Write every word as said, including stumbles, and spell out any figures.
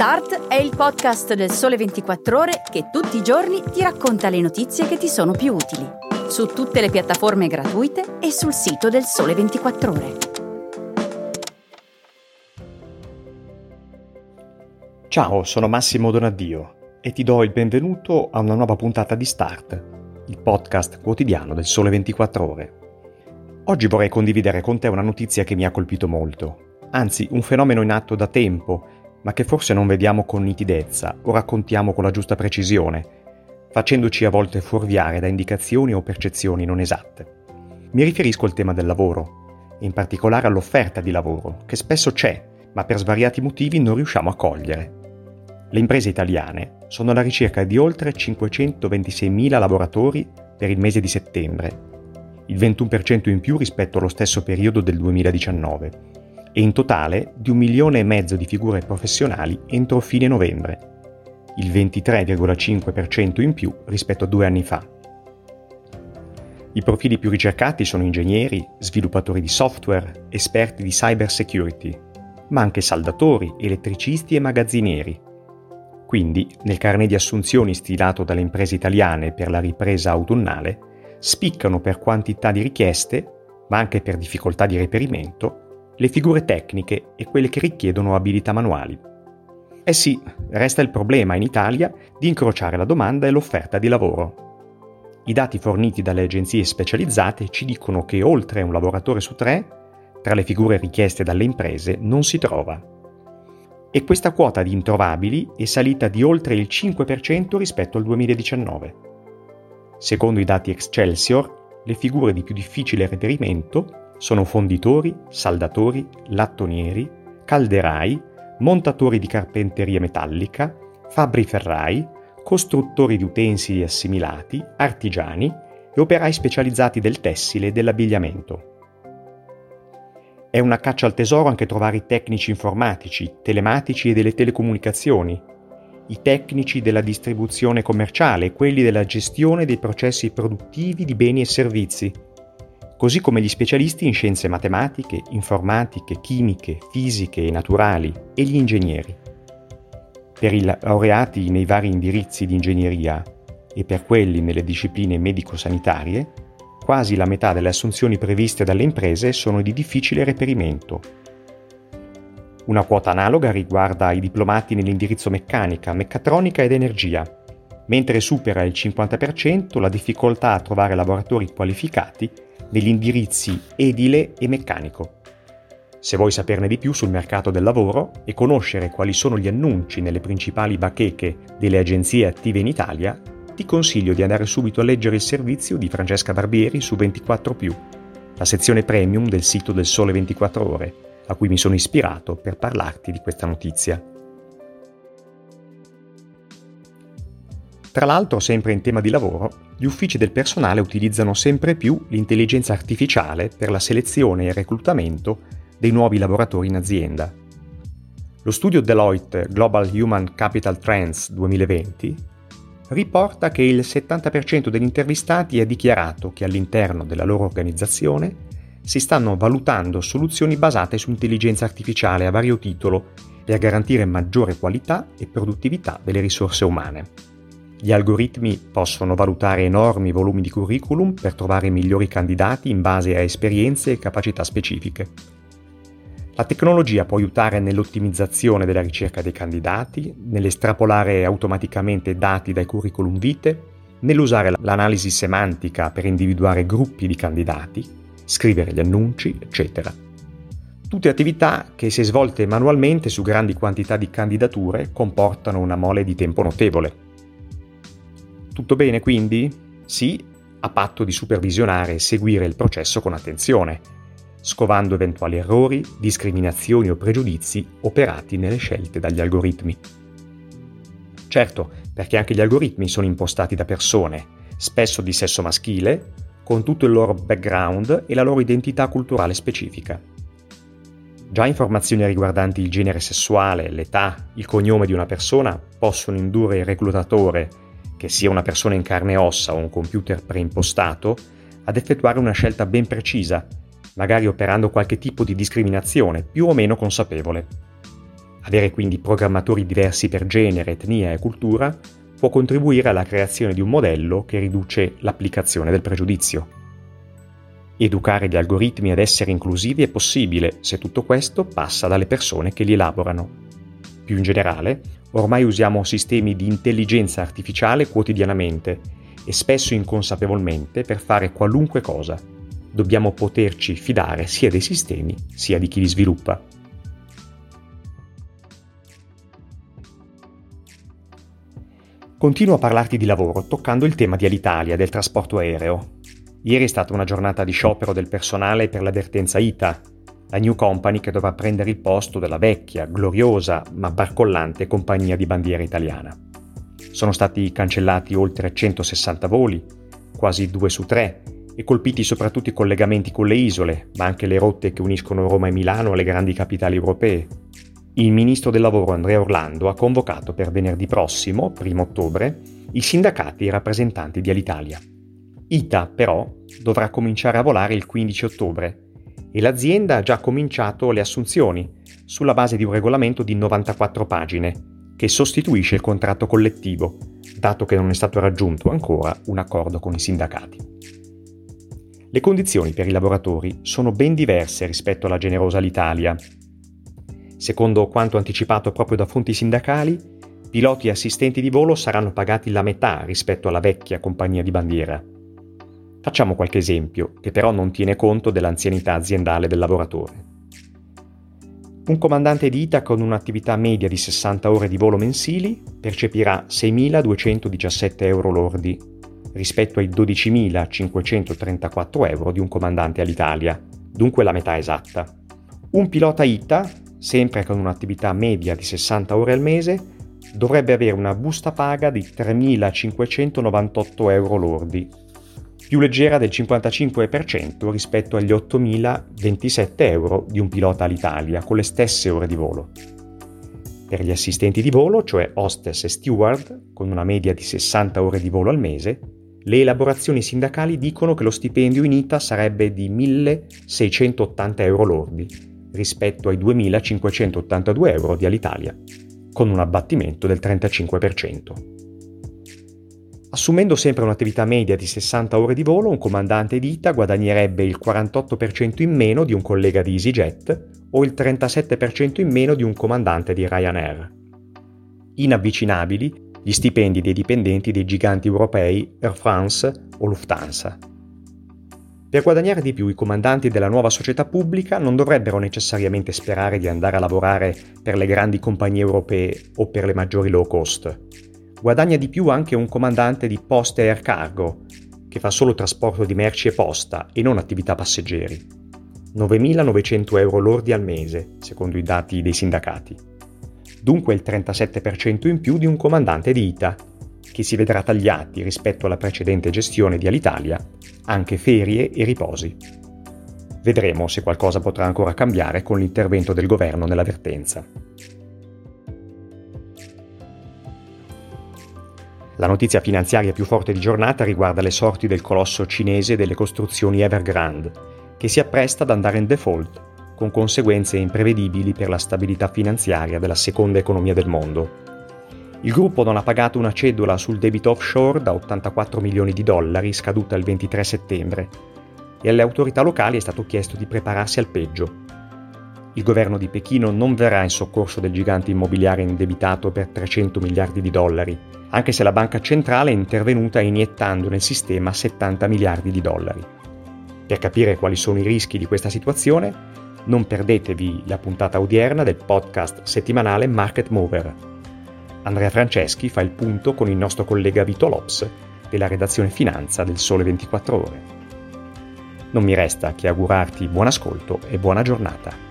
Start è il podcast del Sole ventiquattro Ore che tutti i giorni ti racconta le notizie che ti sono più utili, su tutte le piattaforme gratuite e sul sito del Sole ventiquattro Ore. Ciao, sono Massimo Donaddio e ti do il benvenuto a una nuova puntata di Start, il podcast quotidiano del Sole ventiquattro Ore. Oggi vorrei condividere con te una notizia che mi ha colpito molto, anzi un fenomeno in atto da tempo, ma che forse non vediamo con nitidezza o raccontiamo con la giusta precisione, facendoci a volte fuorviare da indicazioni o percezioni non esatte. Mi riferisco al tema del lavoro, in particolare all'offerta di lavoro, che spesso c'è, ma per svariati motivi non riusciamo a cogliere. Le imprese italiane sono alla ricerca di oltre cinquecentoventiseimila lavoratori per il mese di settembre, il ventuno per cento in più rispetto allo stesso periodo del duemiladiciannove. E in totale di un milione e mezzo di figure professionali entro fine novembre, il ventitré virgola cinque per cento in più rispetto a due anni fa. I profili più ricercati sono ingegneri, sviluppatori di software, esperti di cyber security, ma anche saldatori, elettricisti e magazzinieri. Quindi, nel carnet di assunzioni stilato dalle imprese italiane per la ripresa autunnale, spiccano per quantità di richieste, ma anche per difficoltà di reperimento, le figure tecniche e quelle che richiedono abilità manuali. Eh sì, resta il problema in Italia di incrociare la domanda e l'offerta di lavoro. I dati forniti dalle agenzie specializzate ci dicono che oltre un lavoratore su tre, tra le figure richieste dalle imprese, non si trova. E questa quota di introvabili è salita di oltre il cinque per cento rispetto al duemiladiciannove. Secondo i dati Excelsior, le figure di più difficile reperimento sono fonditori, saldatori, lattonieri, calderai, montatori di carpenteria metallica, fabbriferrai, costruttori di utensili assimilati, artigiani e operai specializzati del tessile e dell'abbigliamento. È una caccia al tesoro anche trovare i tecnici informatici, telematici e delle telecomunicazioni, i tecnici della distribuzione commerciale e quelli della gestione dei processi produttivi di beni e servizi, così come gli specialisti in scienze matematiche, informatiche, chimiche, fisiche e naturali e gli ingegneri. Per i laureati nei vari indirizzi di ingegneria e per quelli nelle discipline medico-sanitarie, quasi la metà delle assunzioni previste dalle imprese sono di difficile reperimento. Una quota analoga riguarda i diplomati nell'indirizzo meccanica, meccatronica ed energia, mentre supera il cinquanta per cento la difficoltà a trovare lavoratori qualificati negli indirizzi edile e meccanico. Se vuoi saperne di più sul mercato del lavoro e conoscere quali sono gli annunci nelle principali bacheche delle agenzie attive in Italia, ti consiglio di andare subito a leggere il servizio di Francesca Barbieri su ventiquattro più, la sezione premium del sito del Sole ventiquattro Ore, a cui mi sono ispirato per parlarti di questa notizia. Tra l'altro, sempre in tema di lavoro, gli uffici del personale utilizzano sempre più l'intelligenza artificiale per la selezione e il reclutamento dei nuovi lavoratori in azienda. Lo studio Deloitte Global Human Capital Trends duemilaventi riporta che il settanta per cento degli intervistati ha dichiarato che all'interno della loro organizzazione si stanno valutando soluzioni basate su intelligenza artificiale a vario titolo per garantire maggiore qualità e produttività delle risorse umane. Gli algoritmi possono valutare enormi volumi di curriculum per trovare i migliori candidati in base a esperienze e capacità specifiche. La tecnologia può aiutare nell'ottimizzazione della ricerca dei candidati, nell'estrapolare automaticamente dati dai curriculum vitae, nell'usare l'analisi semantica per individuare gruppi di candidati, scrivere gli annunci, eccetera. Tutte attività che, se svolte manualmente su grandi quantità di candidature, comportano una mole di tempo notevole. Tutto bene quindi? Sì, a patto di supervisionare e seguire il processo con attenzione, scovando eventuali errori, discriminazioni o pregiudizi operati nelle scelte dagli algoritmi. Certo, perché anche gli algoritmi sono impostati da persone, spesso di sesso maschile, con tutto il loro background e la loro identità culturale specifica. Già informazioni riguardanti il genere sessuale, l'età, il cognome di una persona possono indurre il reclutatore, che sia una persona in carne e ossa o un computer preimpostato, ad effettuare una scelta ben precisa, magari operando qualche tipo di discriminazione, più o meno consapevole. Avere quindi programmatori diversi per genere, etnia e cultura può contribuire alla creazione di un modello che riduce l'applicazione del pregiudizio. Educare gli algoritmi ad essere inclusivi è possibile se tutto questo passa dalle persone che li elaborano. Più in generale, ormai usiamo sistemi di intelligenza artificiale quotidianamente e spesso inconsapevolmente per fare qualunque cosa. Dobbiamo poterci fidare sia dei sistemi sia di chi li sviluppa. Continuo a parlarti di lavoro toccando il tema di Alitalia, del trasporto aereo. Ieri è stata una giornata di sciopero del personale per l'avvertenza I T A, la new company che dovrà prendere il posto della vecchia, gloriosa, ma barcollante compagnia di bandiera italiana. Sono stati cancellati oltre centosessanta voli, quasi due su tre, e colpiti soprattutto i collegamenti con le isole, ma anche le rotte che uniscono Roma e Milano alle grandi capitali europee. Il ministro del lavoro Andrea Orlando ha convocato per venerdì prossimo, primo ottobre, i sindacati e i rappresentanti di Alitalia. I T A, però, dovrà cominciare a volare il quindici ottobre e l'azienda ha già cominciato le assunzioni sulla base di un regolamento di novantaquattro pagine che sostituisce il contratto collettivo, dato che non è stato raggiunto ancora un accordo con i sindacati. Le condizioni per i lavoratori sono ben diverse rispetto alla generosa Alitalia. Secondo quanto anticipato proprio da fonti sindacali, piloti e assistenti di volo saranno pagati la metà rispetto alla vecchia compagnia di bandiera. Facciamo qualche esempio, che però non tiene conto dell'anzianità aziendale del lavoratore. Un comandante di I T A con un'attività media di sessanta ore di volo mensili percepirà seimiladuecentodiciassette euro lordi, rispetto ai dodicimilacinquecentotrentaquattro euro di un comandante all'Italia, dunque la metà esatta. Un pilota I T A, sempre con un'attività media di sessanta ore al mese, dovrebbe avere una busta paga di tremilacinquecentonovantotto euro lordi, più leggera del cinquantacinque per cento rispetto agli ottomilaventisette euro di un pilota Alitalia con le stesse ore di volo. Per gli assistenti di volo, cioè hostess e steward, con una media di sessanta ore di volo al mese, le elaborazioni sindacali dicono che lo stipendio in I T A sarebbe di milleseicentoottanta euro lordi, rispetto ai duemilacinquecentottantadue euro di Alitalia, con un abbattimento del trentacinque per cento. Assumendo sempre un'attività media di sessanta ore di volo, un comandante di I T A guadagnerebbe il quarantotto per cento in meno di un collega di EasyJet o il trentasette per cento in meno di un comandante di Ryanair. Inavvicinabili gli stipendi dei dipendenti dei giganti europei Air France o Lufthansa. Per guadagnare di più, i comandanti della nuova società pubblica non dovrebbero necessariamente sperare di andare a lavorare per le grandi compagnie europee o per le maggiori low cost. Guadagna di più anche un comandante di Post Air Cargo, che fa solo trasporto di merci e posta e non attività passeggeri. novemilanovecento euro lordi al mese, secondo i dati dei sindacati. Dunque il trentasette per cento in più di un comandante di I T A, che si vedrà tagliati rispetto alla precedente gestione di Alitalia, anche ferie e riposi. Vedremo se qualcosa potrà ancora cambiare con l'intervento del governo nell'avvertenza. La notizia finanziaria più forte di giornata riguarda le sorti del colosso cinese delle costruzioni Evergrande, che si appresta ad andare in default, con conseguenze imprevedibili per la stabilità finanziaria della seconda economia del mondo. Il gruppo non ha pagato una cedola sul debito offshore da ottantaquattro milioni di dollari scaduta il ventitré settembre e alle autorità locali è stato chiesto di prepararsi al peggio. Il governo di Pechino non verrà in soccorso del gigante immobiliare indebitato per trecento miliardi di dollari, anche se la banca centrale è intervenuta iniettando nel sistema settanta miliardi di dollari. Per capire quali sono i rischi di questa situazione, non perdetevi la puntata odierna del podcast settimanale Market Mover. Andrea Franceschi fa il punto con il nostro collega Vito Lops della redazione Finanza del Sole ventiquattro Ore. Non mi resta che augurarti buon ascolto e buona giornata.